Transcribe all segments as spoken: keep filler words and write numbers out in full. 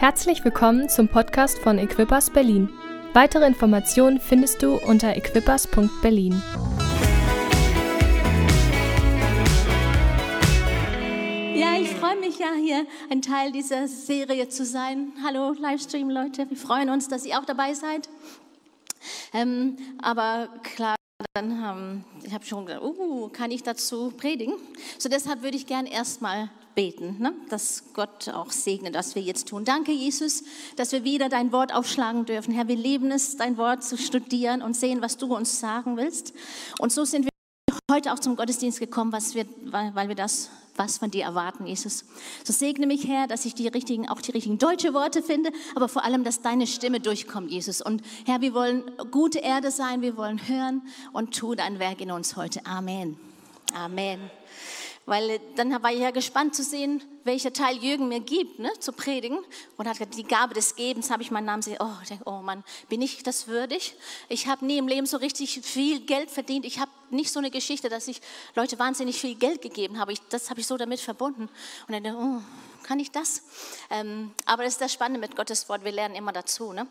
Herzlich willkommen zum Podcast von Equippers Berlin. Weitere Informationen findest du unter equippers punkt berlin. Ja, ich freue mich ja, hier ein Teil dieser Serie zu sein. Hallo Livestream-Leute, wir freuen uns, dass ihr auch dabei seid. Ähm, aber klar, dann haben, ich habe schon gedacht, uh, kann ich dazu predigen? So deshalb würde ich gerne erstmal beten, ne? Dass Gott auch segnet, was wir jetzt tun. Danke, Jesus, dass wir wieder dein Wort aufschlagen dürfen. Herr, wir lieben es, dein Wort zu studieren und sehen, was du uns sagen willst. Und so sind wir heute auch zum Gottesdienst gekommen, was wir, weil wir das was von dir erwarten, Jesus. So segne mich, Herr, dass ich die richtigen, auch die richtigen deutsche Worte finde, aber vor allem, dass deine Stimme durchkommt, Jesus. Und Herr, wir wollen gute Erde sein, wir wollen hören und tu dein Werk in uns heute. Amen. Amen. Weil dann war ich ja gespannt zu sehen, welcher Teil Jürgen mir gibt, ne, zu predigen. Und hat die Gabe des Gebens, habe ich meinen Namen gesehen. Oh, ich denke, oh Mann, bin ich das würdig? Ich habe nie im Leben so richtig viel Geld verdient. Ich habe nicht so eine Geschichte, dass ich Leute wahnsinnig viel Geld gegeben habe. Ich, das habe ich so damit verbunden. Und dann denke ich, oh, kann ich das? Ähm, aber das ist das Spannende mit Gottes Wort. Wir lernen immer dazu, ne?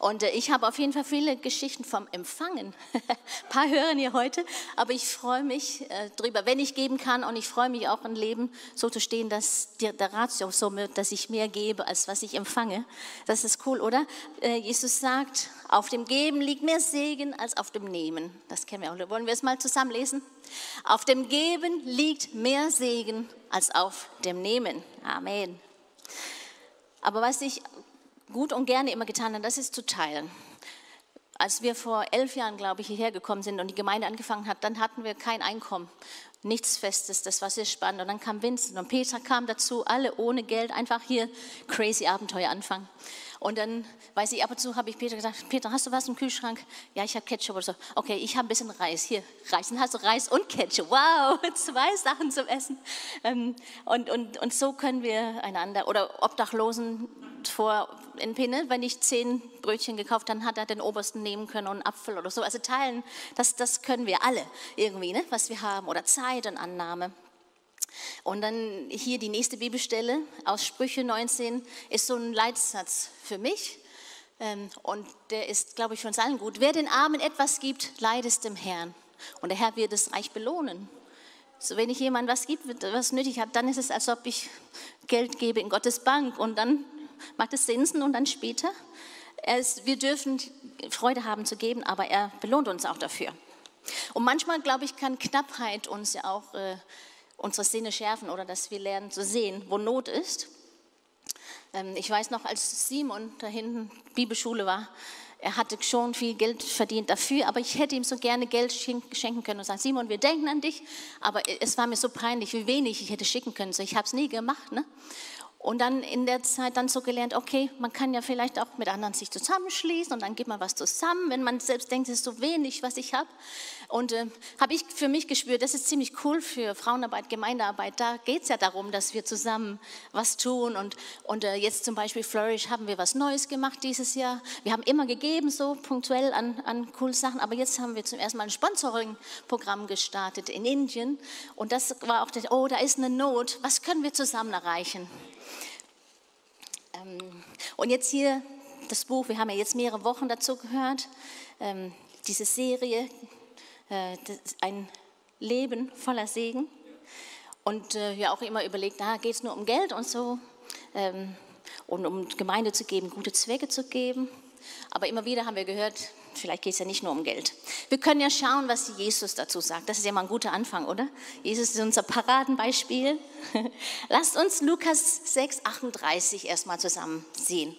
Und ich habe auf jeden Fall viele Geschichten vom Empfangen. Ein paar hören hier heute, aber ich freue mich drüber, wenn ich geben kann. Und ich freue mich auch im Leben so zu stehen, dass der Ratio so wird, dass ich mehr gebe, als was ich empfange. Das ist cool, oder? Jesus sagt, auf dem Geben liegt mehr Segen als auf dem Nehmen. Das kennen wir auch. Wollen wir es mal zusammen lesen? Auf dem Geben liegt mehr Segen als auf dem Nehmen. Amen. Aber was ich gut und gerne immer getan hat, das ist zu teilen. Als wir vor elf Jahren, glaube ich, hierher gekommen sind und die Gemeinde angefangen hat, dann hatten wir kein Einkommen, nichts Festes, das war sehr spannend. Und dann kam Vincent und Peter kam dazu, alle ohne Geld, einfach hier crazy Abenteuer anfangen. Und dann, weiß ich, ab und zu habe ich Peter gesagt, Peter, hast du was im Kühlschrank? Ja, ich habe Ketchup oder so. Okay, ich habe ein bisschen Reis. Hier, Reis. Dann hast du Reis und Ketchup. Wow, zwei Sachen zum Essen. Und, und, und so können wir einander, oder Obdachlosen vor in Pinne, wenn ich zehn Brötchen gekauft habe, dann hat er den obersten nehmen können und einen Apfel oder so. Also teilen, das, das können wir alle irgendwie, ne? Was wir haben. Oder Zeit und Annahme. Und dann hier die nächste Bibelstelle aus Sprüche neunzehn ist so ein Leitsatz für mich und der ist, glaube ich, für uns allen gut. Wer den Armen etwas gibt, leiht es dem Herrn und der Herr wird es reich belohnen. So, wenn ich jemandem was gebe, was nötig hat, dann ist es, als ob ich Geld gebe in Gottes Bank und dann macht es Zinsen und dann später. Es, wir dürfen Freude haben zu geben, aber er belohnt uns auch dafür. Und manchmal, glaube ich, kann Knappheit uns ja auch äh, unsere Sinne schärfen oder dass wir lernen zu sehen, wo Not ist. Ich weiß noch, als Simon da hinten Bibelschule war, er hatte schon viel Geld verdient dafür, aber ich hätte ihm so gerne Geld schenken können und sagen, Simon, wir denken an dich, aber es war mir so peinlich, wie wenig ich hätte schicken können, so ich habe es nie gemacht, ne? Und dann in der Zeit dann so gelernt, okay, man kann ja vielleicht auch mit anderen sich zusammenschließen und dann gibt man was zusammen, wenn man selbst denkt, es ist so wenig, was ich habe. Und äh, habe ich für mich gespürt, das ist ziemlich cool für Frauenarbeit, Gemeindearbeit, da geht es ja darum, dass wir zusammen was tun. Und, und äh, jetzt zum Beispiel Flourish haben wir was Neues gemacht dieses Jahr. Wir haben immer gegeben, so punktuell an, an coole Sachen, aber jetzt haben wir zum ersten Mal ein Sponsoring-Programm gestartet in Indien. Und das war auch, oh, da ist eine Not, was können wir zusammen erreichen? Und jetzt hier das Buch, wir haben ja jetzt mehrere Wochen dazu gehört, diese Serie, ein Leben voller Segen und ja auch immer überlegt, da geht es nur um Geld und so und um Gemeinde zu geben, gute Zwecke zu geben, aber immer wieder haben wir gehört, vielleicht geht es ja nicht nur um Geld. Wir können ja schauen, was Jesus dazu sagt. Das ist ja mal ein guter Anfang, oder? Jesus ist unser Paradenbeispiel. Lasst uns Lukas sechs, achtunddreißig erstmal zusammen sehen.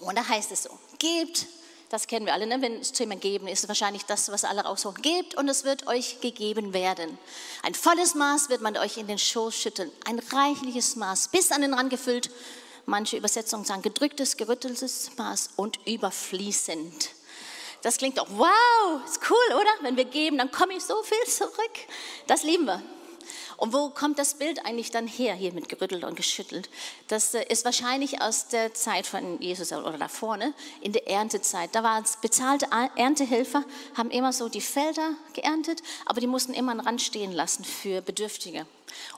Und da heißt es so, gebt, das kennen wir alle, ne? Wenn es zu jemandem geben ist, wahrscheinlich das, was alle rausholen. Gebt und es wird euch gegeben werden. Ein volles Maß wird man euch in den Schoß schütteln. Ein reichliches Maß, bis an den Rand gefüllt. Manche Übersetzungen sagen gedrücktes, gerütteltes Maß und überfließend. Das klingt auch, wow, ist cool, oder? Wenn wir geben, dann komme ich so viel zurück. Das lieben wir. Und wo kommt das Bild eigentlich dann her, hier mit gerüttelt und geschüttelt? Das ist wahrscheinlich aus der Zeit von Jesus oder da vorne, in der Erntezeit. Da waren es bezahlte Erntehelfer, haben immer so die Felder geerntet, aber die mussten immer einen Rand stehen lassen für Bedürftige.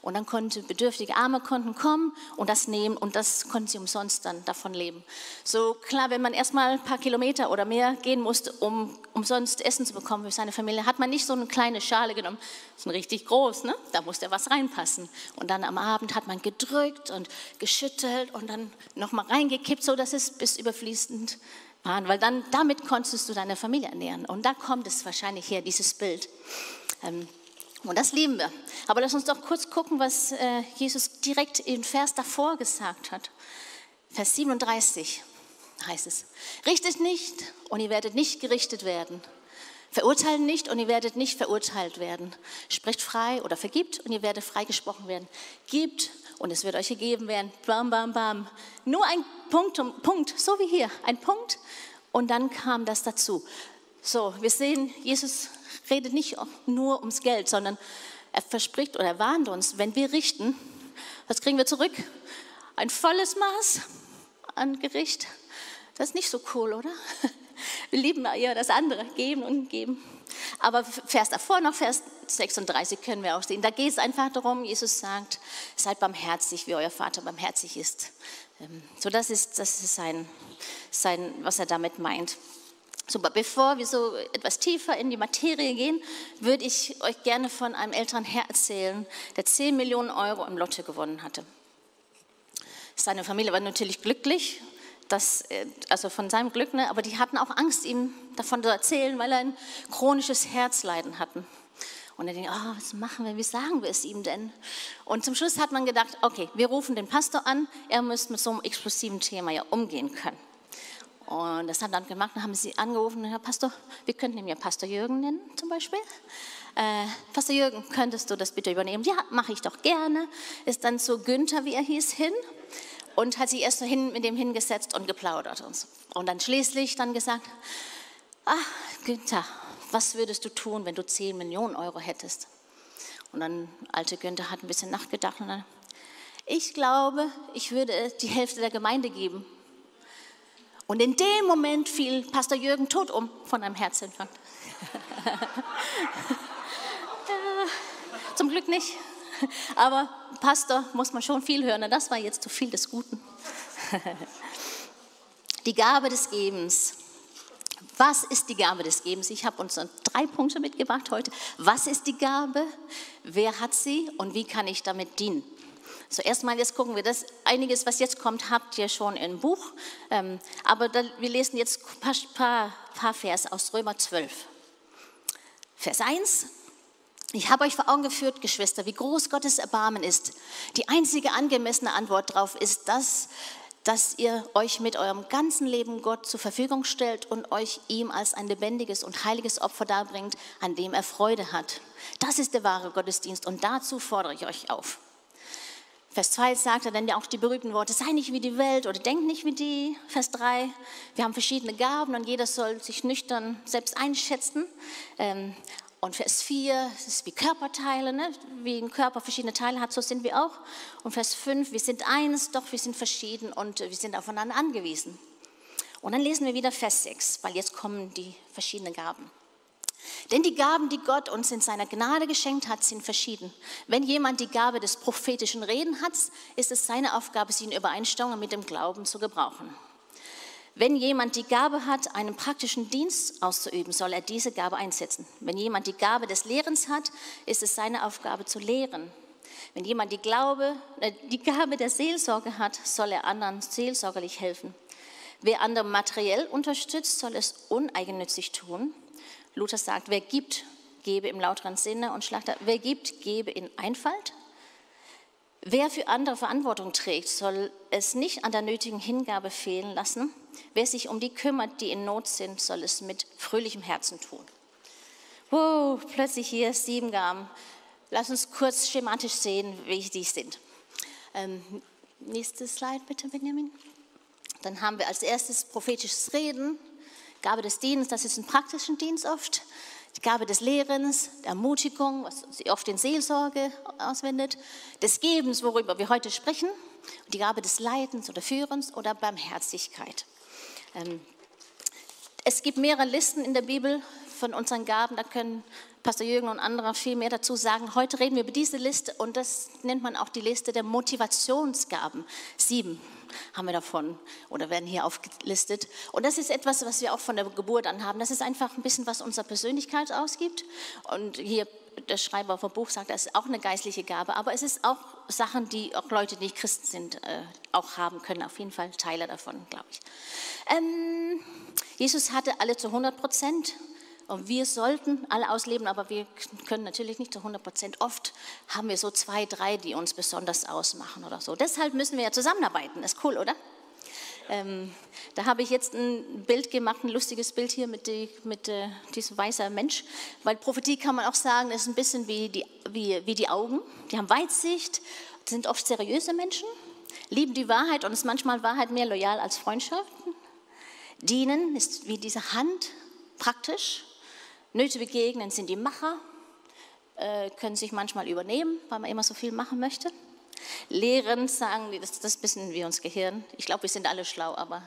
Und dann konnten bedürftige Arme konnten kommen und das nehmen und das konnten sie umsonst dann davon leben. So klar, wenn man erstmal ein paar Kilometer oder mehr gehen musste, um umsonst Essen zu bekommen für seine Familie, hat man nicht so eine kleine Schale genommen, das ist richtig groß, ne? Da musste was reinpassen. Und dann am Abend hat man gedrückt und geschüttelt und dann nochmal reingekippt, so dass es bis überfließend war, weil dann damit konntest du deine Familie ernähren. Und da kommt es wahrscheinlich her, dieses Bild. Ähm, Und das lieben wir. Aber lass uns doch kurz gucken, was Jesus direkt im Vers davor gesagt hat. Vers siebenunddreißig heißt es. Richtet nicht und ihr werdet nicht gerichtet werden. Verurteilt nicht und ihr werdet nicht verurteilt werden. Spricht frei oder vergibt und ihr werdet freigesprochen werden. Gebt und es wird euch gegeben werden. Bam, bam, bam. Nur ein Punkt, Punkt, so wie hier. Ein Punkt und dann kam das dazu. So, wir sehen, Jesus redet nicht nur ums Geld, sondern er verspricht oder er warnt uns, wenn wir richten, was kriegen wir zurück? Ein volles Maß an Gericht. Das ist nicht so cool, oder? Wir lieben ja das andere, geben und geben. Aber Vers davor noch, Vers sechsunddreißig können wir auch sehen. Da geht es einfach darum, Jesus sagt, seid barmherzig, wie euer Vater barmherzig ist. So, das ist, das ist sein, sein, was er damit meint. Super, bevor wir so etwas tiefer in die Materie gehen, würde ich euch gerne von einem älteren Herr erzählen, der zehn Millionen Euro im Lotto gewonnen hatte. Seine Familie war natürlich glücklich, dass, also von seinem Glück, ne, aber die hatten auch Angst, ihm davon zu erzählen, weil er ein chronisches Herzleiden hatten. Und er denkt, oh, was machen wir, wie sagen wir es ihm denn? Und zum Schluss hat man gedacht, okay, wir rufen den Pastor an, er müsste mit so einem explosiven Thema ja umgehen können. Und das haben dann gemacht, dann haben sie angerufen, Herr Pastor, wir könnten ihn ja Pastor Jürgen nennen zum Beispiel. Äh, Pastor Jürgen, könntest du das bitte übernehmen? Ja, mache ich doch gerne. Ist dann zu Günther, wie er hieß, hin und hat sich erst so hin, mit dem hingesetzt und geplaudert. Und, so. Und dann schließlich dann gesagt, ach Günther, was würdest du tun, wenn du zehn Millionen Euro hättest? Und dann alte Günther hat ein bisschen nachgedacht und dann, ich glaube, ich würde die Hälfte der Gemeinde geben. Und in dem Moment fiel Pastor Jürgen tot um von einem Herzinfarkt. Zum Glück nicht. Aber Pastor muss man schon viel hören. Das war jetzt zu viel des Guten. Die Gabe des Gebens. Was ist die Gabe des Gebens? Ich habe uns drei Punkte mitgebracht heute. Was ist die Gabe? Wer hat sie? Und wie kann ich damit dienen? So, erstmal jetzt gucken wir, das einiges, was jetzt kommt, habt ihr schon im Buch, ähm, aber da, wir lesen jetzt ein paar, paar, paar Vers aus Römer zwölf. Vers eins, ich habe euch vor Augen geführt, Geschwister, wie groß Gottes Erbarmen ist. Die einzige angemessene Antwort darauf ist das, dass ihr euch mit eurem ganzen Leben Gott zur Verfügung stellt und euch ihm als ein lebendiges und heiliges Opfer darbringt, an dem er Freude hat. Das ist der wahre Gottesdienst und dazu fordere ich euch auf. Vers zwei sagt er dann ja auch die berühmten Worte, sei nicht wie die Welt oder denk nicht wie die. Vers drei, wir haben verschiedene Gaben und jeder soll sich nüchtern selbst einschätzen. Und Vers vier, das ist wie Körperteile, ne? Wie ein Körper verschiedene Teile hat, so sind wir auch. Und Vers fünf, wir sind eins, doch wir sind verschieden und wir sind aufeinander angewiesen. Und dann lesen wir wieder Vers sechs, weil jetzt kommen die verschiedenen Gaben. Denn die Gaben, die Gott uns in seiner Gnade geschenkt hat, sind verschieden. Wenn jemand die Gabe des prophetischen Reden hat, ist es seine Aufgabe, sie in Übereinstimmung mit dem Glauben zu gebrauchen. Wenn jemand die Gabe hat, einen praktischen Dienst auszuüben, soll er diese Gabe einsetzen. Wenn jemand die Gabe des Lehrens hat, ist es seine Aufgabe zu lehren. Wenn jemand die, Glaube, äh, die Gabe der Seelsorge hat, soll er anderen seelsorgerlich helfen. Wer andere materiell unterstützt, soll es uneigennützig tun. Luther sagt, wer gibt, gebe im lauteren Sinne und Schlachter, wer gibt, gebe in Einfalt. Wer für andere Verantwortung trägt, soll es nicht an der nötigen Hingabe fehlen lassen. Wer sich um die kümmert, die in Not sind, soll es mit fröhlichem Herzen tun. Wow, plötzlich hier sieben Gaben. Lass uns kurz schematisch sehen, wie die sind. Ähm, nächste Slide bitte, Benjamin. Dann haben wir als erstes prophetisches Reden. Gabe des Dienstes, das ist ein praktischen Dienst oft. die Gabe des Lehrens, der Ermutigung, was sie oft in Seelsorge auswendet, des Gebens, worüber wir heute sprechen, die Gabe des Leitens oder Führens oder Barmherzigkeit. Es gibt mehrere Listen in der Bibel von unseren Gaben, da können Pastor Jürgen und andere viel mehr dazu sagen. Heute reden wir über diese Liste und das nennt man auch die Liste der Motivationsgaben. Sieben haben wir davon oder werden hier aufgelistet. Und das ist etwas, was wir auch von der Geburt an haben. Das ist einfach ein bisschen, was unsere Persönlichkeit ausgibt. Und hier der Schreiber vom Buch sagt, das ist auch eine geistliche Gabe, aber es ist auch Sachen, die auch Leute, die nicht Christen sind, äh, auch haben können. Auf jeden Fall Teile davon, glaube ich. Ähm, Jesus hatte alle zu hundert Prozent. Und wir sollten alle ausleben, aber wir können natürlich nicht zu hundert Prozent. Oft haben wir so zwei, drei, die uns besonders ausmachen oder so. Deshalb müssen wir ja zusammenarbeiten. Ist cool, oder? Ja. Ähm, da habe ich jetzt ein Bild gemacht, ein lustiges Bild hier mit, die, mit äh, diesem weißen Mensch. Weil Prophetie kann man auch sagen, ist ein bisschen wie die, wie, wie die Augen. Die haben Weitsicht, sind oft seriöse Menschen, lieben die Wahrheit und ist manchmal Wahrheit mehr loyal als Freundschaften. Dienen ist wie diese Hand praktisch. Nöte begegnen sind die Macher, können sich manchmal übernehmen, weil man immer so viel machen möchte. Lehren sagen, das, das wissen wir uns Gehirn. Ich glaube, wir sind alle schlau, aber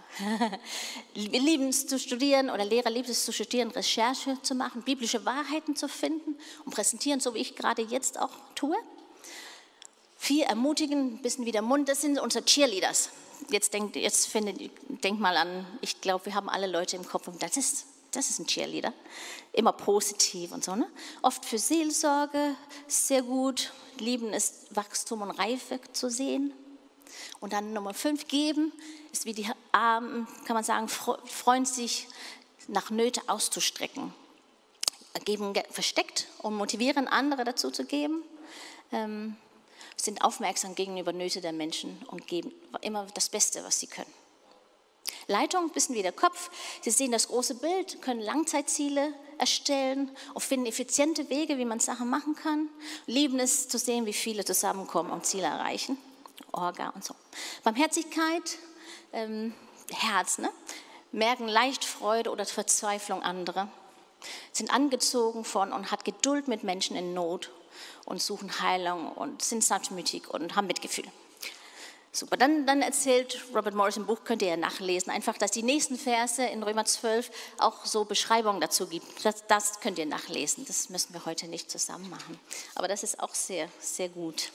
wir lieben es zu studieren oder Lehrer lieben es zu studieren, Recherche zu machen, biblische Wahrheiten zu finden und präsentieren, so wie ich gerade jetzt auch tue. Viel ermutigen, ein bisschen wie der Mund, das sind unsere Cheerleaders. Jetzt denkt jetzt finde, denk mal an, ich glaube, wir haben alle Leute im Kopf und das ist... Das ist ein Cheerleader, immer positiv und so, ne? Oft für Seelsorge, sehr gut, lieben ist Wachstum und Reife zu sehen. Und dann Nummer fünf, geben, ist wie die Armen, kann man sagen, freuen sich, nach Nöte auszustrecken. Geben versteckt, um motivieren, andere dazu zu geben. Ähm, sind aufmerksam gegenüber Nöte der Menschen und geben immer das Beste, was sie können. Leitung, ein bisschen wie der Kopf. Sie sehen das große Bild, können Langzeitziele erstellen und finden effiziente Wege, wie man Sachen machen kann. Lieben es zu sehen, wie viele zusammenkommen und Ziele erreichen. Orga und so. Barmherzigkeit, ähm, Herz, ne? Merken leicht Freude oder Verzweiflung anderer. Sind angezogen von und hat Geduld mit Menschen in Not und suchen Heilung und sind sanftmütig und haben Mitgefühl. Super, dann, dann erzählt Robert Morris im Buch, könnt ihr ja nachlesen, einfach, dass die nächsten Verse in Römer zwölf auch so Beschreibungen dazu gibt. Das, das könnt ihr nachlesen, das müssen wir heute nicht zusammen machen. Aber das ist auch sehr, sehr gut.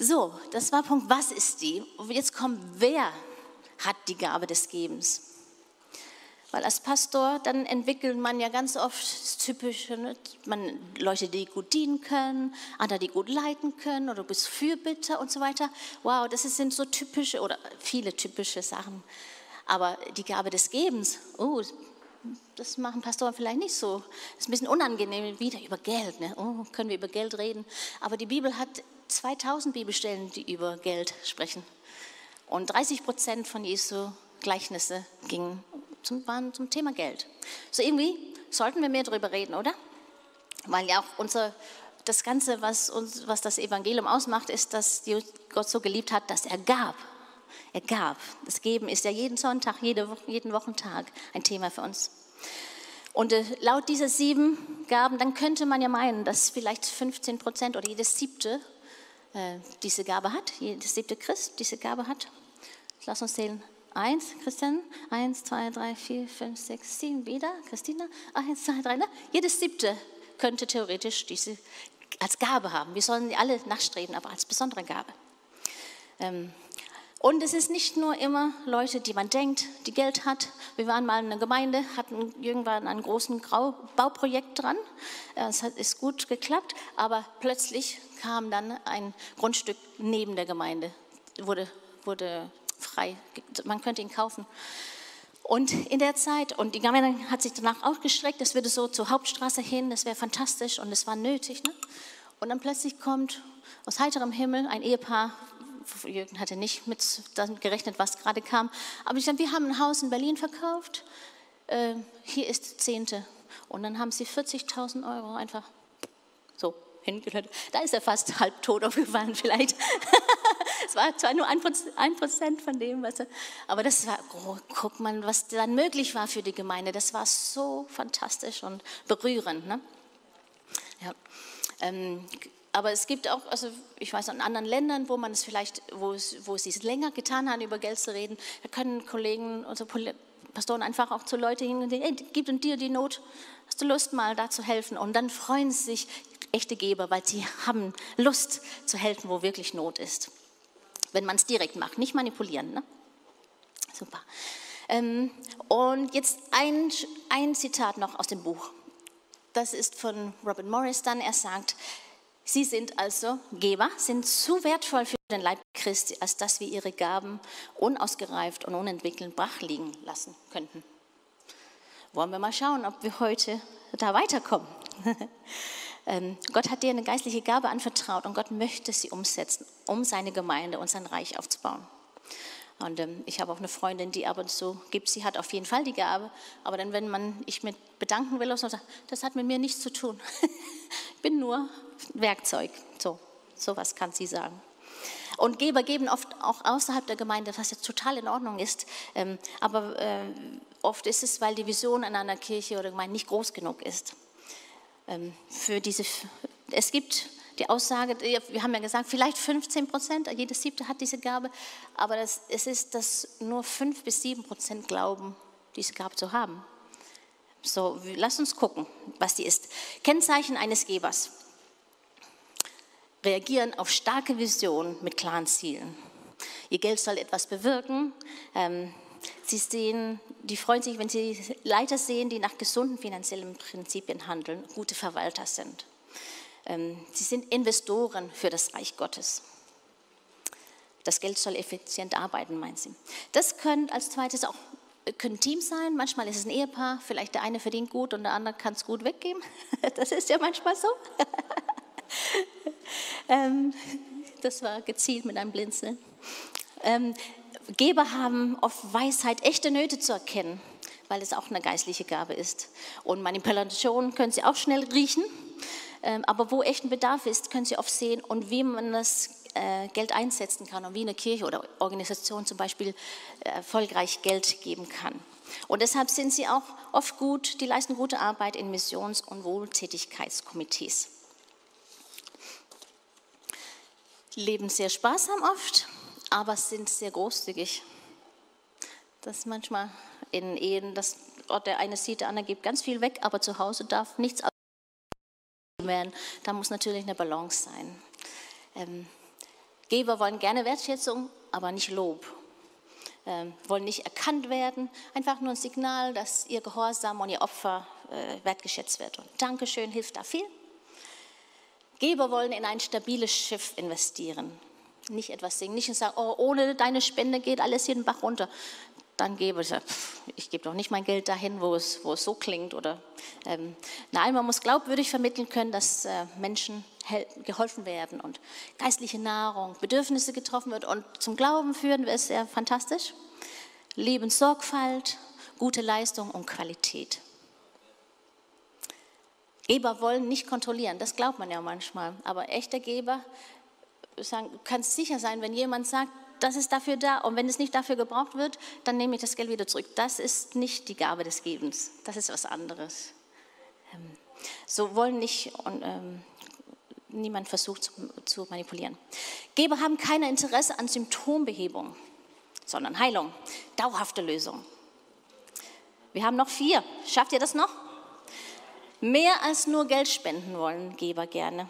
So, das war Punkt, was ist die? Und jetzt kommt, wer hat die Gabe des Gebens? Weil als Pastor, dann entwickelt man ja ganz oft das Typische, ne? Man, Leute, die gut dienen können, andere, die gut leiten können oder du bist Fürbitter und so weiter. Wow, das sind so typische oder viele typische Sachen. Aber die Gabe des Gebens, oh, das machen Pastoren vielleicht nicht so. Das ist ein bisschen unangenehm, wieder über Geld. Ne? Oh, können wir über Geld reden? Aber die Bibel hat zweitausend Bibelstellen, die über Geld sprechen. Und dreißig Prozent von Jesu Gleichnisse gingen Zum, waren zum Thema Geld. So irgendwie sollten wir mehr darüber reden, oder? Weil ja auch unser, das Ganze, was, uns, was das Evangelium ausmacht, ist, dass Gott so geliebt hat, dass er gab. Er gab. Das Geben ist ja jeden Sonntag, jede, jeden Wochentag ein Thema für uns. Und äh, laut dieser sieben Gaben, dann könnte man ja meinen, dass vielleicht fünfzehn Prozent oder jedes siebte äh, diese Gabe hat, jedes siebte Christ diese Gabe hat. Lass uns zählen. Eins, Christian, eins, zwei, drei, vier, fünf, sechs, sieben, wieder, Christina, eins, zwei, drei, ne? Jedes siebte könnte theoretisch diese als Gabe haben. Wir sollen die alle nachstreben, aber als besondere Gabe. Und es ist nicht nur immer Leute, die man denkt, die Geld hat. Wir waren mal in einer Gemeinde, hatten irgendwann an einem großen Bauprojekt dran. Es ist gut geklappt, aber plötzlich kam dann ein Grundstück neben der Gemeinde, wurde wurde frei, man könnte ihn kaufen. Und in der Zeit, und die Gemeinde hat sich danach auch gestreckt, das würde so zur Hauptstraße hin, das wäre fantastisch und es war nötig. Ne? Und dann plötzlich kommt aus heiterem Himmel ein Ehepaar, Jürgen hatte nicht mit dann gerechnet, was gerade kam, aber ich sage, wir haben ein Haus in Berlin verkauft, äh, hier ist Zehnte. Und dann haben sie vierzigtausend Euro einfach so hingehört. Da ist er fast halb tot aufgefallen vielleicht. Es war zwar nur ein Prozent von dem, was er, aber das war, oh, guck mal, was dann möglich war für die Gemeinde. Das war so fantastisch und berührend. Ne? Ja. Ähm, aber es gibt auch, also ich weiß, in anderen Ländern, wo man es vielleicht, wo es, wo sie es länger getan haben, über Geld zu reden, da können Kollegen, unsere Pastoren einfach auch zu Leuten hingehen und sagen, hey, gib dir die Not, hast du Lust mal da zu helfen? Und dann freuen sie sich echte Geber, weil sie haben Lust zu helfen, wo wirklich Not ist. Wenn man es direkt macht, nicht manipulieren. Ne? Super. Ähm, und jetzt ein, ein Zitat noch aus dem Buch. Das ist von Robert Morris dann. Er sagt, Sie sind also Geber, sind zu wertvoll für den Leib Christi, als dass wir ihre Gaben unausgereift und unentwickelt brach liegen lassen könnten. Wollen wir mal schauen, ob wir heute da weiterkommen. Gott hat dir eine geistliche Gabe anvertraut und Gott möchte sie umsetzen, um seine Gemeinde und sein Reich aufzubauen. Und ähm, ich habe auch eine Freundin, die ab und zu gibt, sie hat auf jeden Fall die Gabe, aber dann, wenn man ich mit bedanken will, also, das hat mit mir nichts zu tun. Ich bin nur Werkzeug. So, sowas kann sie sagen. Und Geber geben oft auch außerhalb der Gemeinde, was jetzt total in Ordnung ist, ähm, aber äh, oft ist es, weil die Vision in einer Kirche oder Gemeinde nicht groß genug ist. Für diese, es gibt die Aussage, wir haben ja gesagt, vielleicht fünfzehn Prozent, jedes siebte hat diese Gabe, aber das, es ist, dass nur fünf bis sieben Prozent glauben, diese Gabe zu haben. So, lass uns gucken, was die ist. Kennzeichen eines Gebers. Reagieren auf starke Visionen mit klaren Zielen. Ihr Geld soll etwas bewirken. Ähm, Sie sehen, die freuen sich, wenn sie Leiter sehen, die nach gesunden finanziellen Prinzipien handeln, gute Verwalter sind. Sie sind Investoren für das Reich Gottes. Das Geld soll effizient arbeiten, meint sie. Das können als zweites auch können Teams sein. Manchmal ist es ein Ehepaar, vielleicht der eine verdient gut und der andere kann es gut weggeben. Das ist ja manchmal so. Das war gezielt mit einem Blinzeln. Geber haben oft Weisheit, echte Nöte zu erkennen, weil es auch eine geistliche Gabe ist. Und Manipulationen können sie auch schnell riechen, aber wo echten Bedarf ist, können sie oft sehen und wie man das Geld einsetzen kann und wie eine Kirche oder Organisation zum Beispiel erfolgreich Geld geben kann. Und deshalb sind sie auch oft gut, die leisten gute Arbeit in Missions- und Wohltätigkeitskomitees. Leben sehr sparsam oft, aber sind sehr großzügig. Das ist manchmal in Ehen, dass der eine sieht, der andere gibt ganz viel weg, aber zu Hause darf nichts ausgegeben werden. Da muss natürlich eine Balance sein. Ähm, Geber wollen gerne Wertschätzung, aber nicht Lob. Ähm, wollen nicht erkannt werden, einfach nur ein Signal, dass ihr Gehorsam und ihr Opfer äh, wertgeschätzt wird. Und Dankeschön hilft da viel. Geber wollen in ein stabiles Schiff investieren. Nicht etwas singen, nicht sagen, oh, ohne deine Spende geht alles hier den Bach runter. Dann gebe ich, ich gebe doch nicht mein Geld dahin, wo es, wo es so klingt. Oder, ähm, nein, man muss glaubwürdig vermitteln können, dass äh, Menschen hel- geholfen werden und geistliche Nahrung, Bedürfnisse getroffen wird und zum Glauben führen, ist ja fantastisch. Lebenssorgfalt, gute Leistung und Qualität. Geber wollen nicht kontrollieren, das glaubt man ja manchmal, aber echter Geber sagen, du kannst sicher sein, wenn jemand sagt, das ist dafür da und wenn es nicht dafür gebraucht wird, dann nehme ich das Geld wieder zurück. Das ist nicht die Gabe des Gebens, das ist was anderes. So wollen nicht und ähm, niemand versucht zu, zu manipulieren. Geber haben kein Interesse an Symptombehebung, sondern Heilung, dauerhafte Lösung. Wir haben noch vier, schafft ihr das noch? Mehr als nur Geld spenden wollen Geber gerne.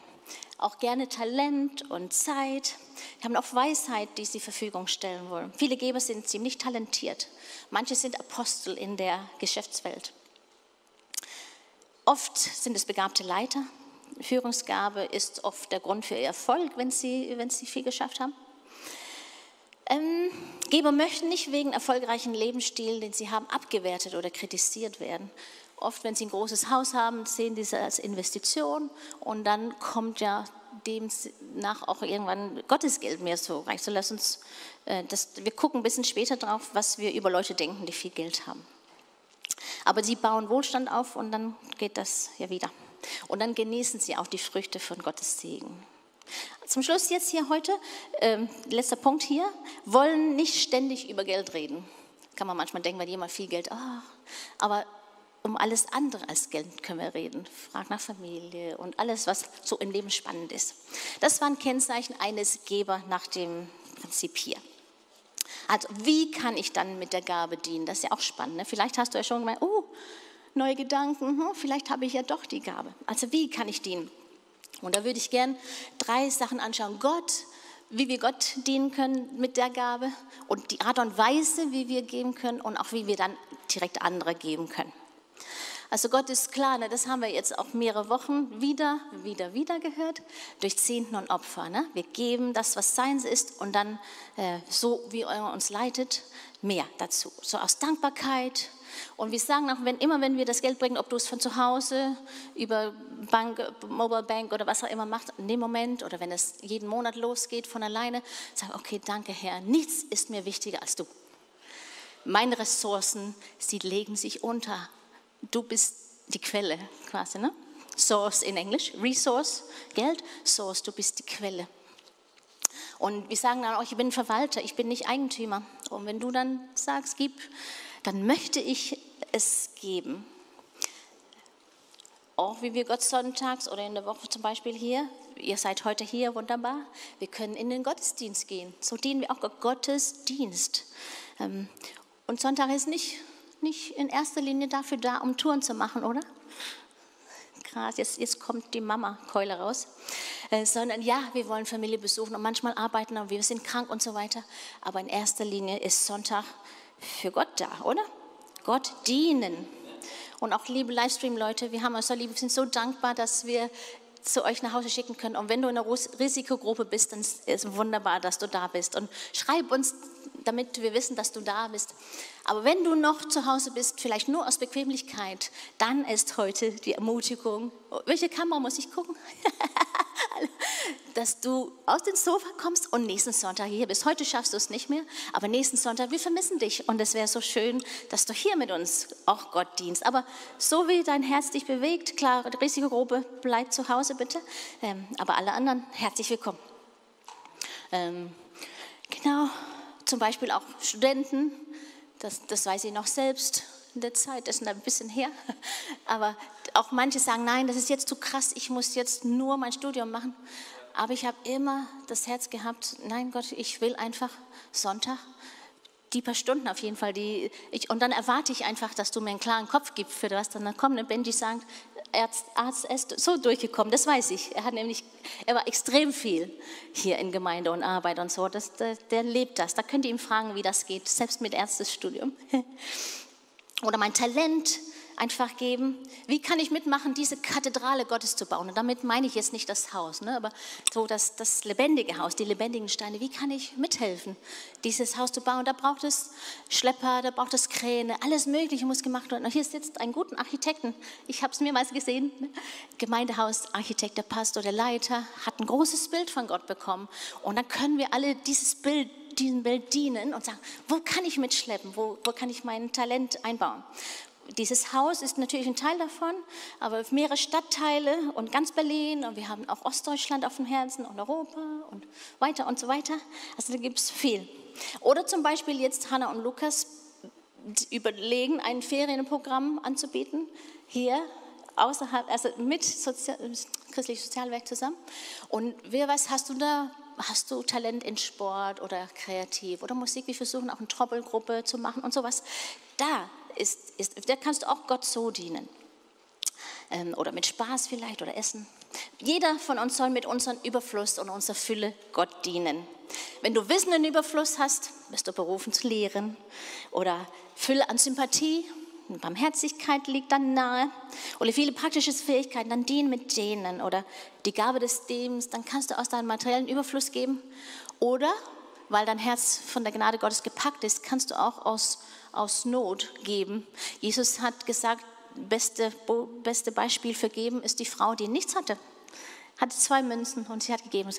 Auch gerne Talent und Zeit. Die haben auch Weisheit, die sie zur Verfügung stellen wollen. Viele Geber sind ziemlich talentiert. Manche sind Apostel in der Geschäftswelt. Oft sind es begabte Leiter. Führungsgabe ist oft der Grund für ihr Erfolg, wenn sie, wenn sie viel geschafft haben. Ähm, Geber möchten nicht wegen erfolgreichen Lebensstil, den sie haben, abgewertet oder kritisiert werden. Oft, wenn sie ein großes Haus haben, sehen diese als Investition und dann kommt ja demnach auch irgendwann Gottes Geld mehr so reich. So lass uns, äh, das, wir gucken ein bisschen später drauf, was wir über Leute denken, die viel Geld haben. Aber sie bauen Wohlstand auf und dann geht das ja wieder. Und dann genießen sie auch die Früchte von Gottes Segen. Zum Schluss jetzt hier heute, äh, letzter Punkt hier, wollen nicht ständig über Geld reden. Kann man manchmal denken, weil jemand viel Geld, oh, aber um alles andere als Geld können wir reden. Frag nach Familie und alles, was so im Leben spannend ist. Das war ein Kennzeichen eines Gebers nach dem Prinzip hier. Also wie kann ich dann mit der Gabe dienen? Das ist ja auch spannend. Ne? Vielleicht hast du ja schon gemeint, oh, neue Gedanken, hm, vielleicht habe ich ja doch die Gabe. Also wie kann ich dienen? Und da würde ich gern drei Sachen anschauen. Gott, wie wir Gott dienen können mit der Gabe und die Art und Weise, wie wir geben können und auch wie wir dann direkt andere geben können. Also Gott ist klar, ne, das haben wir jetzt auch mehrere Wochen wieder, wieder, wieder gehört, durch Zehnten und Opfer. Ne? Wir geben das, was Seins ist und dann, äh, so wie er uns leitet, mehr dazu. So aus Dankbarkeit. Und wir sagen auch, wenn, immer wenn wir das Geld bringen, ob du es von zu Hause über Bank, Mobile Bank oder was auch immer machst, in dem Moment oder wenn es jeden Monat losgeht von alleine, sagen, okay, danke Herr, nichts ist mir wichtiger als du. Meine Ressourcen, sie legen sich unter. Du bist die Quelle quasi, ne? Source in Englisch, Resource, Geld, Source, du bist die Quelle. Und wir sagen dann auch, ich bin Verwalter, ich bin nicht Eigentümer. Und wenn du dann sagst, gib, dann möchte ich es geben. Auch wie wir Gott sonntags oder in der Woche zum Beispiel hier, ihr seid heute hier, wunderbar, wir können in den Gottesdienst gehen. So dienen wir auch Gottesdienst. Und Sonntag ist nicht, nicht in erster Linie dafür da, um Touren zu machen, oder? Krass, jetzt, jetzt kommt die Mama-Keule raus. Sondern ja, wir wollen Familie besuchen und manchmal arbeiten und wir sind krank und so weiter. Aber in erster Linie ist Sonntag für Gott da, oder? Gott dienen. Und auch liebe Livestream-Leute, wir haben euch so lieb, wir sind so dankbar, dass wir zu euch nach Hause schicken können. Und wenn du in einer Risikogruppe bist, dann ist es wunderbar, dass du da bist. Und schreib uns, damit wir wissen, dass du da bist. Aber wenn du noch zu Hause bist, vielleicht nur aus Bequemlichkeit, dann ist heute die Ermutigung, welche Kamera muss ich gucken? Dass du aus dem Sofa kommst und nächsten Sonntag hier bist. Heute schaffst du es nicht mehr, aber nächsten Sonntag, wir vermissen dich. Und es wäre so schön, dass du hier mit uns auch Gott dienst. Aber so wie dein Herz dich bewegt, klar, die Risikogruppe, bleib zu Hause bitte. Ähm, aber alle anderen, herzlich willkommen. Ähm, genau, zum Beispiel auch Studenten, das, das weiß ich noch selbst. In der Zeit, das ist ein bisschen her, aber auch manche sagen, nein, das ist jetzt zu krass, ich muss jetzt nur mein Studium machen, aber ich habe immer das Herz gehabt, nein Gott, ich will einfach Sonntag, die paar Stunden auf jeden Fall, die ich, und dann erwarte ich einfach, dass du mir einen klaren Kopf gibst für das, dann kommt eine Benji sagt, Arzt, Arzt ist so durchgekommen, das weiß ich, er hat nämlich, er war extrem viel hier in Gemeinde und Arbeit und so, das, der, der lebt das, da könnt ihr ihm fragen, wie das geht, selbst mit Ärztestudium. Oder mein Talent einfach geben. Wie kann ich mitmachen, diese Kathedrale Gottes zu bauen? Und damit meine ich jetzt nicht das Haus, ne, aber so das, das lebendige Haus, die lebendigen Steine. Wie kann ich mithelfen, dieses Haus zu bauen? Da braucht es Schlepper, da braucht es Kräne, alles Mögliche muss gemacht werden. Und hier sitzt ein guter Architekten. Ich habe es mehrmals gesehen. Ne? Gemeindehausarchitekt, der Pastor, der Leiter hat ein großes Bild von Gott bekommen. Und dann können wir alle dieses Bild diesem Bild dienen und sagen, wo kann ich mitschleppen, wo, wo kann ich mein Talent einbauen. Dieses Haus ist natürlich ein Teil davon, aber mehrere Stadtteile und ganz Berlin und wir haben auch Ostdeutschland auf dem Herzen und Europa und weiter und so weiter. Also da gibt es viel. Oder zum Beispiel jetzt Hannah und Lukas überlegen, ein Ferienprogramm anzubieten, hier außerhalb, also mit christlich Sozialwerk zusammen. Und wer weiß, hast du da hast du Talent in Sport oder kreativ oder Musik? Wir versuchen auch eine Troppelgruppe zu machen und sowas. Da, ist, ist, da kannst du auch Gott so dienen. Ähm, oder mit Spaß vielleicht oder Essen. Jeder von uns soll mit unserem Überfluss und unserer Fülle Gott dienen. Wenn du Wissen in Überfluss hast, bist du berufen zu lehren. Oder Fülle an Sympathie, Barmherzigkeit liegt dann nahe. Oder viele praktische Fähigkeiten, dann dienen mit denen. Oder die Gabe des Lebens, dann kannst du aus deinem materiellen Überfluss geben. Oder, weil dein Herz von der Gnade Gottes gepackt ist, kannst du auch aus, aus Not geben. Jesus hat gesagt, beste, beste Beispiel für geben ist die Frau, die nichts hatte. Hatte zwei Münzen und sie hat gegeben.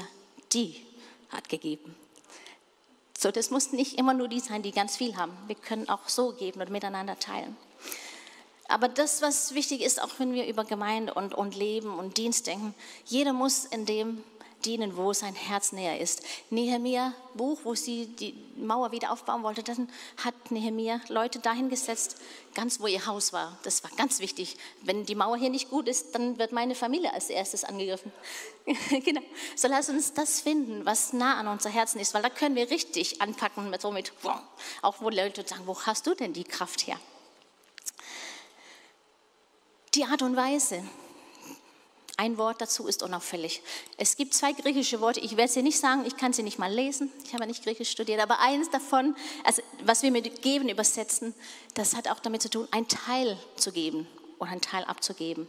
Die hat gegeben. So, das muss nicht immer nur die sein, die ganz viel haben. Wir können auch so geben und miteinander teilen. Aber das, was wichtig ist, auch wenn wir über Gemeinde und, und Leben und Dienst denken, jeder muss in dem dienen, wo sein Herz näher ist. Nehemia Buch, wo sie die Mauer wieder aufbauen wollte, dann hat Nehemia Leute dahin gesetzt, ganz wo ihr Haus war. Das war ganz wichtig. Wenn die Mauer hier nicht gut ist, dann wird meine Familie als erstes angegriffen. Genau. So lass uns das finden, was nah an unser Herzen ist, weil da können wir richtig anpacken, mit, so mit auch wo Leute sagen, wo hast du denn die Kraft her? Die Art und Weise. Ein Wort dazu ist unauffällig. Es gibt zwei griechische Worte, ich werde sie nicht sagen, ich kann sie nicht mal lesen, ich habe nicht Griechisch studiert, aber eines davon, also was wir mit geben übersetzen, das hat auch damit zu tun, einen Teil zu geben oder einen Teil abzugeben.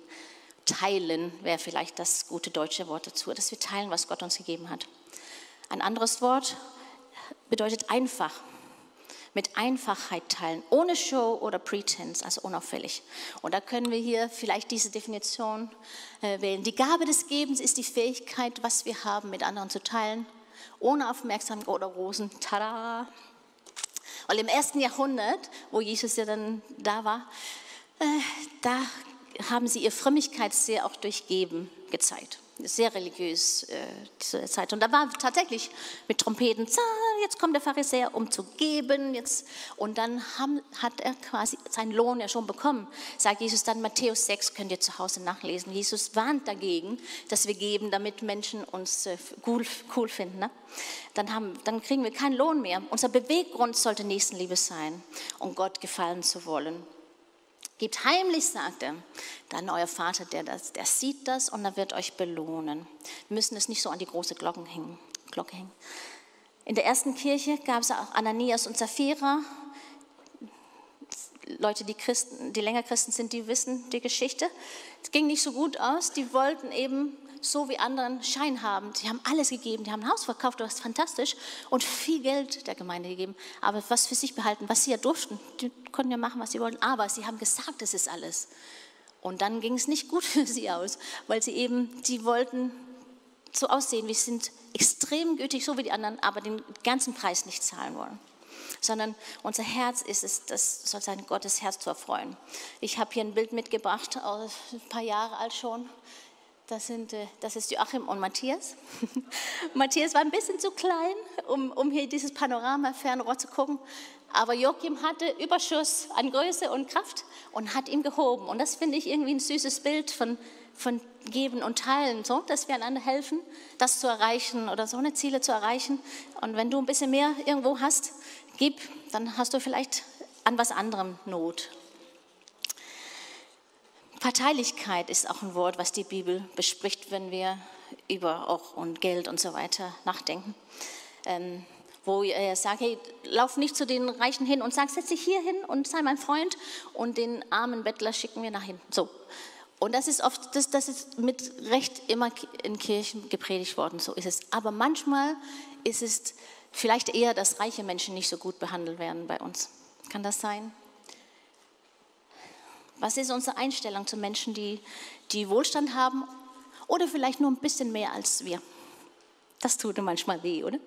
Teilen wäre vielleicht das gute deutsche Wort dazu, dass wir teilen, was Gott uns gegeben hat. Ein anderes Wort bedeutet einfach. Mit Einfachheit teilen, ohne Show oder Pretense, also unauffällig. Und da können wir hier vielleicht diese Definition äh, wählen. Die Gabe des Gebens ist die Fähigkeit, was wir haben, mit anderen zu teilen, ohne Aufmerksamkeit oder Rosen. Tada! Und im ersten Jahrhundert, wo Jesus ja dann da war, äh, da haben sie ihr Frömmigkeit sehr auch durch Geben gezeigt. Sehr religiös äh, zur Zeit. Und da war tatsächlich mit Trompeten, jetzt kommt der Pharisäer, um zu geben. Jetzt. Und dann haben, hat er quasi seinen Lohn ja schon bekommen. Sagt Jesus dann, Matthäus sechs, könnt ihr zu Hause nachlesen. Jesus warnt dagegen, dass wir geben, damit Menschen uns äh, cool, cool finden. Ne? Dann, haben, dann kriegen wir keinen Lohn mehr. Unser Beweggrund sollte Nächstenliebe sein, um Gott gefallen zu wollen. Gebt heimlich, sagt er, dann euer Vater, der, das, der sieht das und er wird euch belohnen. Wir müssen es nicht so an die große Glocke hängen. Glocke hängen. In der ersten Kirche gab es auch Ananias und Saphira. Leute, die, Christen, die länger Christen sind, die wissen die Geschichte. Es ging nicht so gut aus, die wollten eben so wie anderen Schein haben. Die haben alles gegeben, die haben ein Haus verkauft, das ist fantastisch und viel Geld der Gemeinde gegeben. Aber was für sich behalten, was sie ja durften, die konnten ja machen, was sie wollten, aber sie haben gesagt, das ist alles. Und dann ging es nicht gut für sie aus, weil sie eben, die wollten so aussehen, wir sind extrem gütig, so wie die anderen, aber den ganzen Preis nicht zahlen wollen. Sondern unser Herz ist es, das soll sein, Gottes Herz zu erfreuen. Ich habe hier ein Bild mitgebracht, ein paar Jahre alt schon. Das, sind, das ist Joachim und Matthias. Matthias war ein bisschen zu klein, um, um hier dieses Panorama Fernrohr zu gucken. Aber Joachim hatte Überschuss an Größe und Kraft und hat ihn gehoben. Und das finde ich irgendwie ein süßes Bild von, von Geben und Teilen, so, dass wir einander helfen, das zu erreichen oder so eine Ziele zu erreichen. Und wenn du ein bisschen mehr irgendwo hast, gib, dann hast du vielleicht an was anderem Not. Parteilichkeit ist auch ein Wort, was die Bibel bespricht, wenn wir über auch und Geld und so weiter nachdenken. Ähm, wo er sagt, hey, lauf nicht zu den Reichen hin und sag, setz dich hier hin und sei mein Freund und den armen Bettler schicken wir nach hinten. So. Und das ist oft, das, das ist mit Recht immer in Kirchen gepredigt worden, so ist es. Aber manchmal ist es vielleicht eher, dass reiche Menschen nicht so gut behandelt werden bei uns. Kann das sein? Was ist unsere Einstellung zu Menschen, die, die Wohlstand haben oder vielleicht nur ein bisschen mehr als wir? Das tut manchmal weh, oder?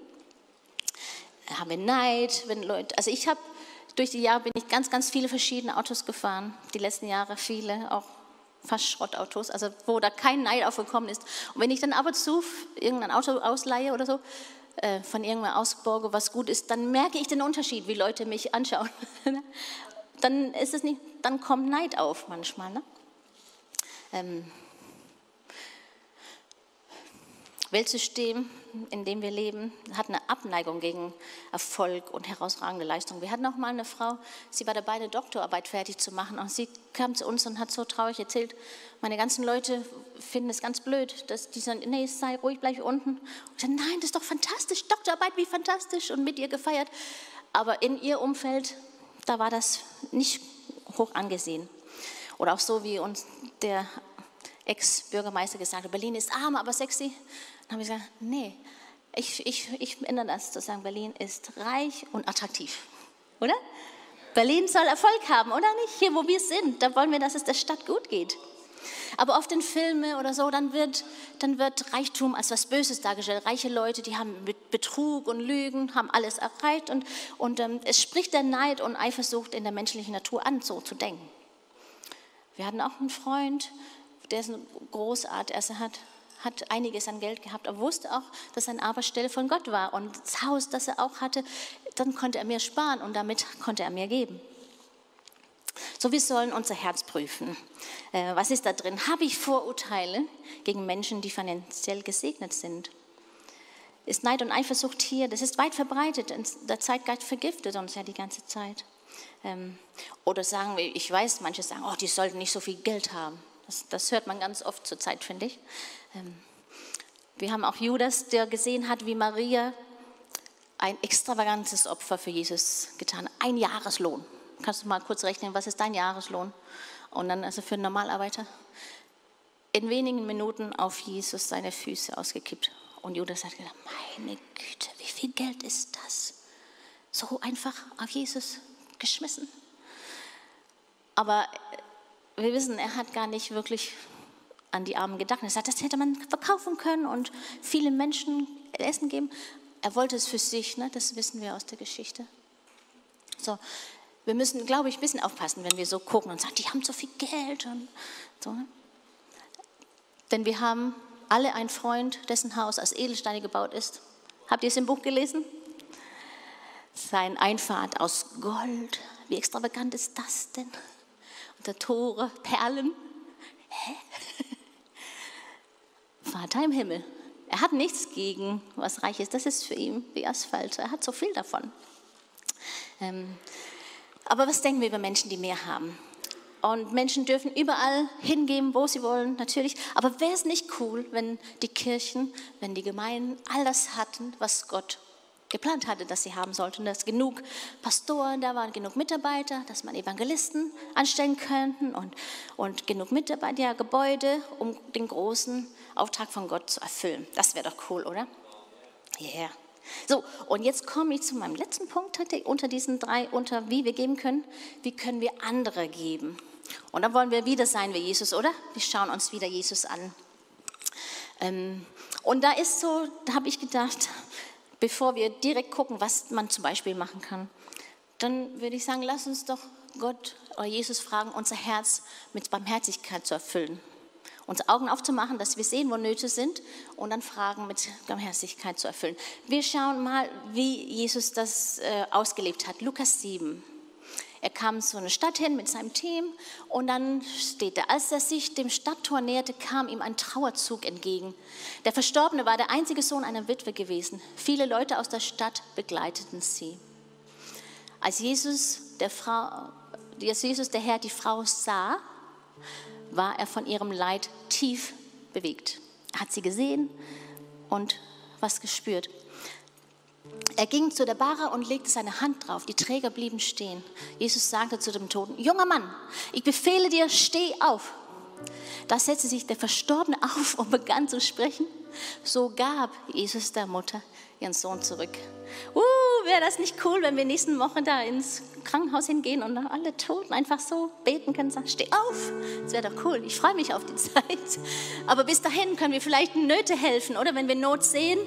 Haben wir Neid, wenn Leute, also ich habe, durch die Jahre bin ich ganz, ganz viele verschiedene Autos gefahren, die letzten Jahre viele, auch fast Schrottautos, also wo da kein Neid aufgekommen ist. Und wenn ich dann ab und zu irgendein Auto ausleihe oder so, äh, von irgendwer ausborge, was gut ist, dann merke ich den Unterschied, wie Leute mich anschauen. Dann ist es nicht, dann kommt Neid auf manchmal. Ne? Ähm, Weltsystem, in dem wir leben, hat eine Abneigung gegen Erfolg und herausragende Leistung. Wir hatten auch mal eine Frau, sie war dabei, eine Doktorarbeit fertig zu machen und sie kam zu uns und hat so traurig erzählt, meine ganzen Leute finden es ganz blöd, dass die sagen, nee, sei ruhig, bleib unten. Und ich sage, nein, das ist doch fantastisch, Doktorarbeit, wie fantastisch und mit ihr gefeiert. Aber in ihr Umfeld, da war das nicht hoch angesehen. Oder auch so, wie uns der Ex-Bürgermeister gesagt hat, Berlin ist arm, aber sexy. Dann habe ich gesagt, nee, ich, ich, ich ändere das zu sagen, Berlin ist reich und attraktiv. Oder? Berlin soll Erfolg haben, oder nicht? Hier, wo wir sind, da wollen wir, dass es der Stadt gut geht. Aber oft in Filmen oder so, dann wird, dann wird Reichtum als was Böses dargestellt. Reiche Leute, die haben mit Betrug und Lügen, haben alles erreicht. Und, und ähm, es spricht der Neid und Eifersucht in der menschlichen Natur an, so zu denken. Wir hatten auch einen Freund, der eine Großarterbe hat, hat einiges an Geld gehabt, aber wusste auch, dass seine Arbeitsstelle von Gott war. Und das Haus, das er auch hatte, dann konnte er mehr sparen und damit konnte er mehr geben. So, wir sollen unser Herz prüfen. Äh, was ist da drin? Habe ich Vorurteile gegen Menschen, die finanziell gesegnet sind? Ist Neid und Eifersucht hier? Das ist weit verbreitet. Der Zeitgeist vergiftet uns ja die ganze Zeit. Ähm, oder sagen wir, ich weiß, manche sagen, oh, die sollten nicht so viel Geld haben. Das, das hört man ganz oft zur Zeit, finde ich. Ähm, wir haben auch Judas, der gesehen hat, wie Maria ein extravagantes Opfer für Jesus getan hat. Ein Jahreslohn. Kannst du mal kurz rechnen, was ist dein Jahreslohn? Und dann also für einen Normalarbeiter. In wenigen Minuten auf Jesus seine Füße ausgekippt. Und Judas hat gedacht, meine Güte, wie viel Geld ist das? So einfach auf Jesus geschmissen. Aber wir wissen, er hat gar nicht wirklich an die Armen gedacht. Er sagt, das hätte man verkaufen können und vielen Menschen Essen geben. Er wollte es für sich, ne? Das wissen wir aus der Geschichte. So. Wir müssen, glaube ich, ein bisschen aufpassen, wenn wir so gucken und sagen, die haben so viel Geld. Und so. Denn wir haben alle einen Freund, dessen Haus aus Edelsteine gebaut ist. Habt ihr es im Buch gelesen? Sein Einfahrt aus Gold. Wie extravagant ist das denn? Unter Tore, Perlen. Hä? Vater im Himmel. Er hat nichts gegen was Reiches. Das ist für ihn wie Asphalt. Er hat so viel davon. Ähm, Aber was denken wir über Menschen, die mehr haben? Und Menschen dürfen überall hingeben, wo sie wollen, natürlich. Aber wäre es nicht cool, wenn die Kirchen, wenn die Gemeinden all das hatten, was Gott geplant hatte, dass sie haben sollten? Dass genug Pastoren da waren, genug Mitarbeiter, dass man Evangelisten anstellen könnten und, und genug Mitarbeiter, ja, Gebäude, um den großen Auftrag von Gott zu erfüllen. Das wäre doch cool, oder? Ja. Yeah. So, und jetzt komme ich zu meinem letzten Punkt unter diesen drei, unter wie wir geben können. Wie können wir andere geben? Und dann wollen wir wieder sein wie Jesus, oder? Wir schauen uns wieder Jesus an. Und da ist so, da habe ich gedacht, bevor wir direkt gucken, was man zum Beispiel machen kann, dann würde ich sagen, lass uns doch Gott oder Jesus fragen, unser Herz mit Barmherzigkeit zu erfüllen. Uns Augen aufzumachen, dass wir sehen, wo Nöte sind und dann Fragen mit Barmherzigkeit zu erfüllen. Wir schauen mal, wie Jesus das äh, ausgelebt hat. Lukas sieben. Er kam zu einer Stadt hin mit seinem Team und dann steht da, als er sich dem Stadttor näherte, kam ihm ein Trauerzug entgegen. Der Verstorbene war der einzige Sohn einer Witwe gewesen. Viele Leute aus der Stadt begleiteten sie. Als Jesus, der, Frau, als Jesus, der Herr, die Frau sah, war er von ihrem Leid tief bewegt. Er hat sie gesehen und was gespürt. Er ging zu der Bahre und legte seine Hand drauf. Die Träger blieben stehen. Jesus sagte zu dem Toten, junger Mann, ich befehle dir, steh auf. Da setzte sich der Verstorbene auf und begann zu sprechen. So gab Jesus der Mutter ihren Sohn zurück. Uh, wäre das nicht cool, wenn wir nächsten Woche da ins Krankenhaus hingehen und dann alle Toten einfach so beten können, sagen, steh auf. Das wäre doch cool, ich freue mich auf die Zeit. Aber bis dahin können wir vielleicht Nöte helfen, oder? Wenn wir Not sehen,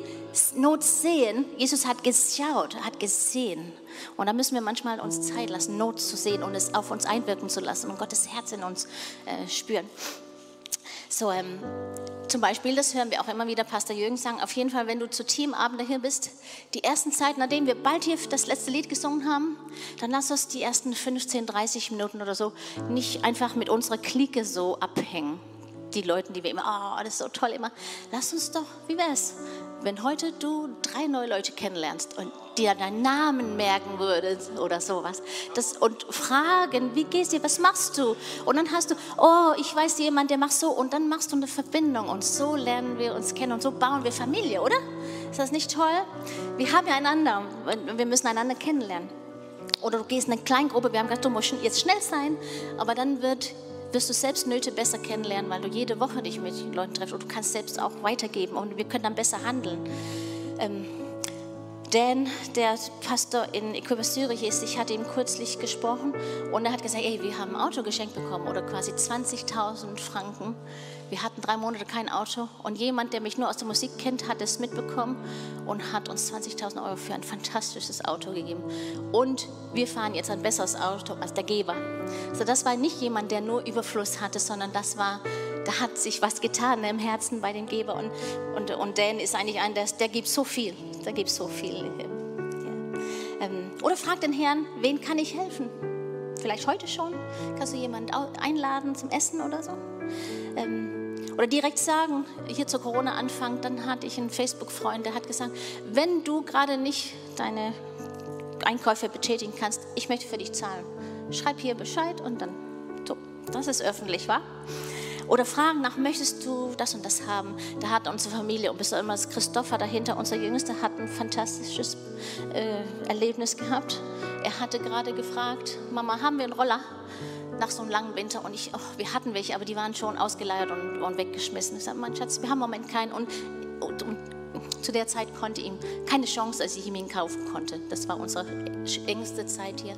Not sehen. Jesus hat geschaut, hat gesehen. Und da müssen wir manchmal uns Zeit lassen, Not zu sehen und es auf uns einwirken zu lassen und Gottes Herz in uns äh, spüren. So, ähm, zum Beispiel, das hören wir auch immer wieder Pastor Jürgen sagen, auf jeden Fall, wenn du zu Teamabende hier bist, die ersten Zeit, nachdem wir bald hier das letzte Lied gesungen haben, dann lass uns die ersten fünfzehn, dreißig Minuten oder so nicht einfach mit unserer Clique so abhängen. Die Leute, die wir immer, oh, das ist so toll immer. Lass uns doch, wie wär's, wenn heute du drei neue Leute kennenlernst und dir deinen Namen merken würdest oder sowas. Das, und fragen, wie geht's dir, was machst du? Und dann hast du, oh, ich weiß jemand, der macht so. Und dann machst du eine Verbindung und so lernen wir uns kennen und so bauen wir Familie, oder? Ist das nicht toll? Wir haben ja einander, wir müssen einander kennenlernen. Oder du gehst in eine Kleingruppe, wir haben gesagt, du musst jetzt schnell sein, aber dann wird... wirst du selbst Nöte besser kennenlernen, weil du jede Woche dich mit Leuten triffst und du kannst selbst auch weitergeben und wir können dann besser handeln. Ähm, denn der Pastor in Equippers Zürich ist, ich hatte ihm kürzlich gesprochen und er hat gesagt, ey, wir haben ein Auto geschenkt bekommen oder quasi zwanzigtausend Franken. Wir hatten drei Monate kein Auto und jemand, der mich nur aus der Musik kennt, hat es mitbekommen und hat uns zwanzigtausend Euro für ein fantastisches Auto gegeben. Und wir fahren jetzt ein besseres Auto als der Geber. Also das war nicht jemand, der nur Überfluss hatte, sondern das war da hat sich was getan im Herzen bei dem Geber. Und, und, und Dan ist eigentlich ein, der, der gibt so viel. Der gibt so viel. Ja. Oder frag den Herrn, wen kann ich helfen? Vielleicht heute schon. Kannst du jemanden einladen zum Essen oder so? Oder direkt sagen, hier zur Corona-Anfang, dann hatte ich einen Facebook-Freund, der hat gesagt, wenn du gerade nicht deine Einkäufe betätigen kannst, ich möchte für dich zahlen. Schreib hier Bescheid und dann, so, das ist öffentlich, wa? Oder fragen nach, möchtest du das und das haben? Da hat unsere Familie, und besonders Christopher dahinter, unser Jüngster, hat ein fantastisches äh, Erlebnis gehabt. Er hatte gerade gefragt, Mama, haben wir einen Roller? Nach so einem langen Winter, und ich, oh, wir hatten welche, aber die waren schon ausgeleiert und, und weggeschmissen. Ich sagte, mein Schatz, wir haben im Moment keinen, und, und, und zu der Zeit konnte ihm keine Chance, als ich ihm ihn kaufen konnte. Das war unsere engste Zeit hier.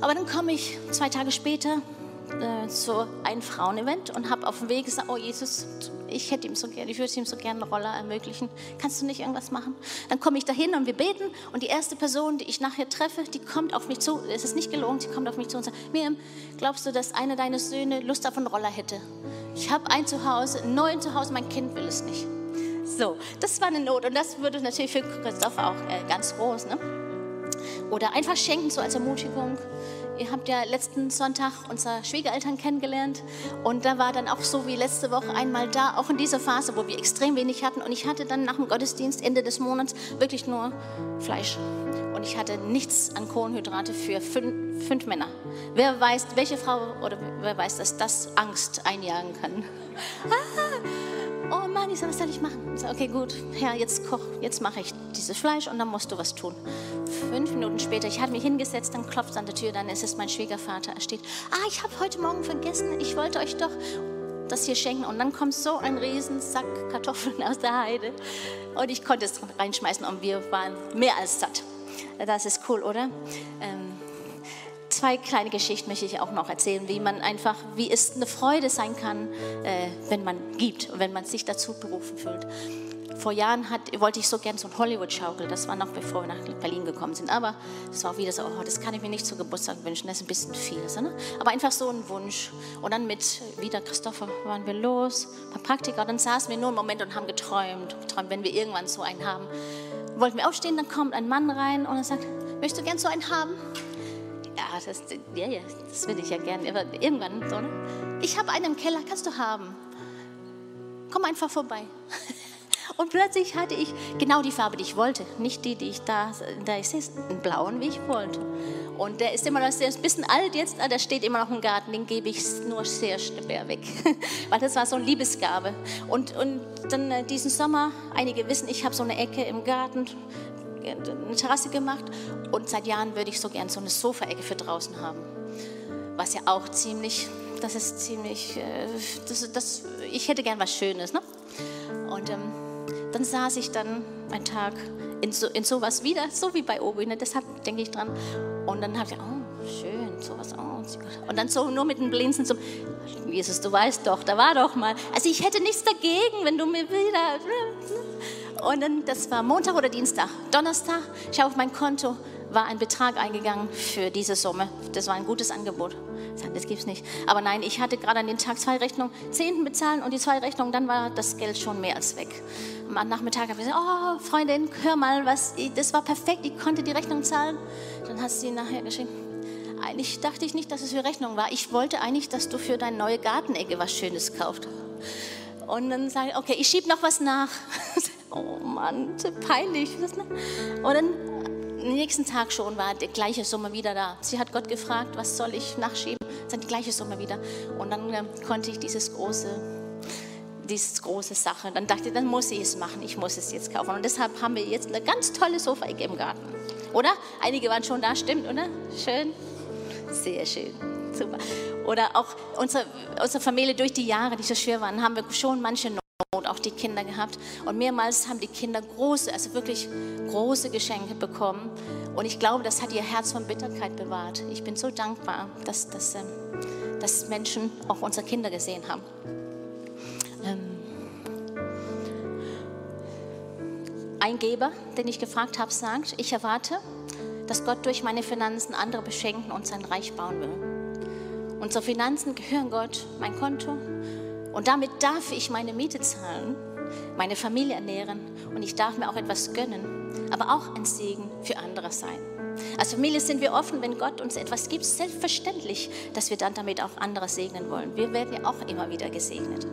Aber dann komme ich zwei Tage später äh, zu einem Frauenevent und habe auf dem Weg gesagt, oh Jesus, ich hätte ihm so gerne, ich würde ihm so gerne einen Roller ermöglichen. Kannst du nicht irgendwas machen? Dann komme ich dahin und wir beten, und die erste Person, die ich nachher treffe, die kommt auf mich zu, es ist nicht gelogen, die kommt auf mich zu und sagt, Miriam, glaubst du, dass einer deiner Söhne Lust auf einen Roller hätte? Ich habe einen zu Hause, einen neuen zu Hause, mein Kind will es nicht. So, das war eine Not, und das würde natürlich für Christopher auch äh, ganz groß, ne? Oder einfach schenken, so als Ermutigung. Ihr habt ja letzten Sonntag unsere Schwiegereltern kennengelernt, und da war dann auch so wie letzte Woche einmal da, auch in dieser Phase, wo wir extrem wenig hatten, und ich hatte dann nach dem Gottesdienst Ende des Monats wirklich nur Fleisch, und ich hatte nichts an Kohlenhydrate für fünf, fünf Männer. Wer weiß, welche Frau oder wer weiß, dass das Angst einjagen kann. Ah, oh Mann, ich sag, was soll ich machen? Ich sag, okay, gut, Herr, jetzt koch, jetzt mache ich dieses Fleisch und dann musst du was tun. Fünf Minuten später, ich hatte mich hingesetzt, dann klopft es an der Tür, dann ist es mein Schwiegervater. Er steht, ah, ich habe heute Morgen vergessen, ich wollte euch doch das hier schenken. Und dann kommt so ein Riesensack Kartoffeln aus der Heide. Und ich konnte es reinschmeißen, und wir waren mehr als satt. Das ist cool, oder? Ähm, zwei kleine Geschichten möchte ich auch noch erzählen, wie man einfach, wie es eine Freude sein kann, äh, wenn man gibt und wenn man sich dazu berufen fühlt. Vor Jahren hat, wollte ich so gerne so ein Hollywood-Schaukel, das war noch bevor wir nach Berlin gekommen sind, aber das war auch wieder so, oh, das kann ich mir nicht zu Geburtstag wünschen, das ist ein bisschen viel, so, ne? Aber einfach so ein Wunsch. Und dann mit, wieder Christopher, waren wir los, beim Praktiker, dann saßen wir nur einen Moment und haben geträumt, geträumt, wenn wir irgendwann so einen haben. Wollten wir aufstehen, dann kommt ein Mann rein und er sagt, möchtest du gern so einen haben? Ja, das, ja, ja, das will ich ja gern, irgendwann, so, ne? Ich habe einen im Keller, kannst du haben. Komm einfach vorbei. Und plötzlich hatte ich genau die Farbe, die ich wollte. Nicht die, die ich da, da ich sehe, einen blauen, wie ich wollte. Und der ist immer noch, der ist ein bisschen alt jetzt, aber der steht immer noch im Garten. Den gebe ich nur sehr schwer weg, weil das war so eine Liebesgabe. Und, und dann diesen Sommer, einige wissen, ich habe so eine Ecke im Garten, eine Terrasse gemacht. Und seit Jahren würde ich so gern so eine Sofaecke für draußen haben. Was ja auch ziemlich, das ist ziemlich, das, das, ich hätte gern was Schönes, ne? Und ähm, dann saß ich dann einen Tag in, so, in sowas wieder, so wie bei Obi, ne? Deshalb denke ich dran. Und dann habe ich gedacht, oh, schön, sowas. Oh. Und dann so nur mit dem Blinzen so, Jesus, du weißt doch, da war doch mal. Also ich hätte nichts dagegen, wenn du mir wieder... Und dann, das war Montag oder Dienstag, Donnerstag, ich habe auf mein Konto, war ein Betrag eingegangen für diese Summe. Das war ein gutes Angebot. Das gibt's nicht. Aber nein, ich hatte gerade an den Tag zwei Rechnungen, Zehnten bezahlen und die zwei Rechnungen, dann war das Geld schon mehr als weg. Am Nachmittag habe ich gesagt, oh Freundin, hör mal, was, das war perfekt, ich konnte die Rechnung zahlen. Dann hat sie nachher geschrieben, eigentlich dachte ich nicht, dass es für Rechnung war. Ich wollte eigentlich, dass du für deine neue Gartenecke was Schönes kaufst. Und dann sage ich, okay, ich schiebe noch was nach. Oh Mann, so peinlich. Und dann am nächsten Tag schon war die gleiche Summe wieder da. Sie hat Gott gefragt, was soll ich nachschieben? Es hat die gleiche Summe wieder. Und dann äh, konnte ich dieses große, dieses große Sache. Dann dachte ich, dann muss ich es machen. Ich muss es jetzt kaufen. Und deshalb haben wir jetzt eine ganz tolle Sofaecke im Garten. Oder? Einige waren schon da, stimmt, oder? Schön. Sehr schön. Super. Oder auch unsere, unsere Familie durch die Jahre, die so schwer waren, haben wir schon manche und auch die Kinder gehabt, und mehrmals haben die Kinder große, also wirklich große Geschenke bekommen, und ich glaube, das hat ihr Herz von Bitterkeit bewahrt. Ich bin so dankbar, dass, dass, dass Menschen auch unsere Kinder gesehen haben. Ein Geber, den ich gefragt habe, sagt, ich erwarte, dass Gott durch meine Finanzen andere beschenken und sein Reich bauen will. Unsere Finanzen gehören Gott, mein Konto, Und damit darf ich meine Miete zahlen, meine Familie ernähren und ich darf mir auch etwas gönnen, aber auch ein Segen für andere sein. Als Familie sind wir offen, wenn Gott uns etwas gibt, selbstverständlich, dass wir dann damit auch andere segnen wollen. Wir werden ja auch immer wieder gesegnet.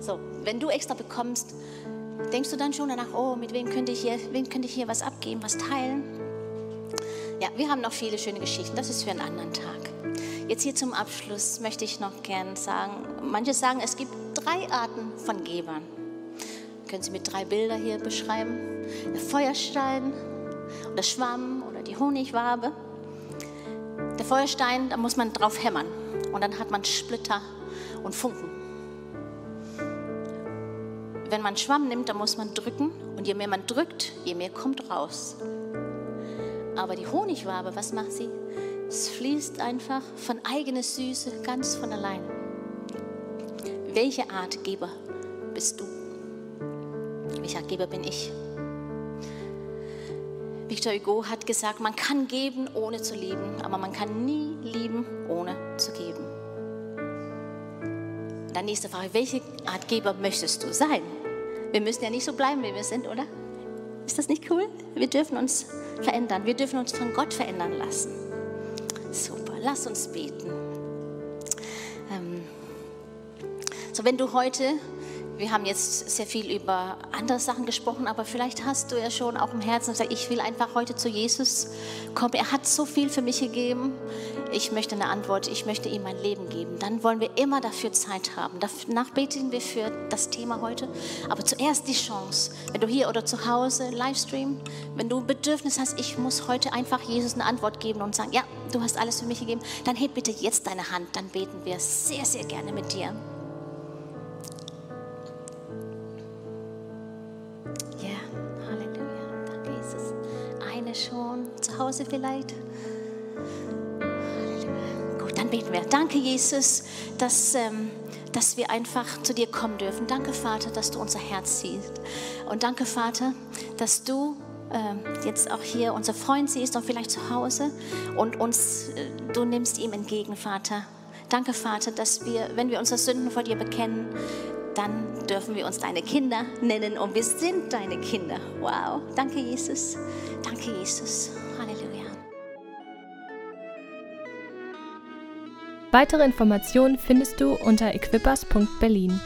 So, wenn du extra bekommst, denkst du dann schon danach, oh, mit wem könnte ich hier, wem könnte ich hier was abgeben, was teilen? Ja, wir haben noch viele schöne Geschichten, das ist für einen anderen Tag. Jetzt hier zum Abschluss möchte ich noch gern sagen, manche sagen, es gibt drei Arten von Gebern. Können Sie mit drei Bildern hier beschreiben? Der Feuerstein, der Schwamm oder die Honigwabe. Der Feuerstein, da muss man drauf hämmern und dann hat man Splitter und Funken. Wenn man Schwamm nimmt, dann muss man drücken und je mehr man drückt, je mehr kommt raus. Aber die Honigwabe, was macht sie? Es fließt einfach von eigener Süße, ganz von allein. Welche Art Geber bist du? Welcher Geber bin ich? Victor Hugo hat gesagt, man kann geben, ohne zu lieben, aber man kann nie lieben, ohne zu geben. Und dann nächste Frage, welche Art Geber möchtest du sein? Wir müssen ja nicht so bleiben, wie wir sind, oder? Ist das nicht cool? Wir dürfen uns verändern, wir dürfen uns von Gott verändern lassen. Super, lass uns beten. Ähm, so, wenn du heute, wir haben jetzt sehr viel über andere Sachen gesprochen, aber vielleicht hast du ja schon auch im Herzen gesagt, ich will einfach heute zu Jesus kommen. Er hat so viel für mich gegeben. Ich möchte eine Antwort, ich möchte ihm mein Leben geben. Dann wollen wir immer dafür Zeit haben. Danach beten wir für das Thema heute. Aber zuerst die Chance, wenn du hier oder zu Hause, Livestream, wenn du ein Bedürfnis hast, ich muss heute einfach Jesus eine Antwort geben und sagen, ja, du hast alles für mich gegeben, dann heb bitte jetzt deine Hand, dann beten wir sehr, sehr gerne mit dir. Ja, yeah, Halleluja, danke Jesus. Eine schon, zu Hause vielleicht. Beten wir. Danke, Jesus, dass, ähm, dass wir einfach zu dir kommen dürfen. Danke, Vater, dass du unser Herz siehst. Und danke, Vater, dass du äh, jetzt auch hier unser Freund siehst und vielleicht zu Hause und uns, äh, du nimmst ihm entgegen, Vater. Danke, Vater, dass wir, wenn wir unsere Sünden vor dir bekennen, dann dürfen wir uns deine Kinder nennen und wir sind deine Kinder. Wow. Danke, Jesus. Danke, Jesus. Halleluja. Weitere Informationen findest du unter equippers Punkt berlin.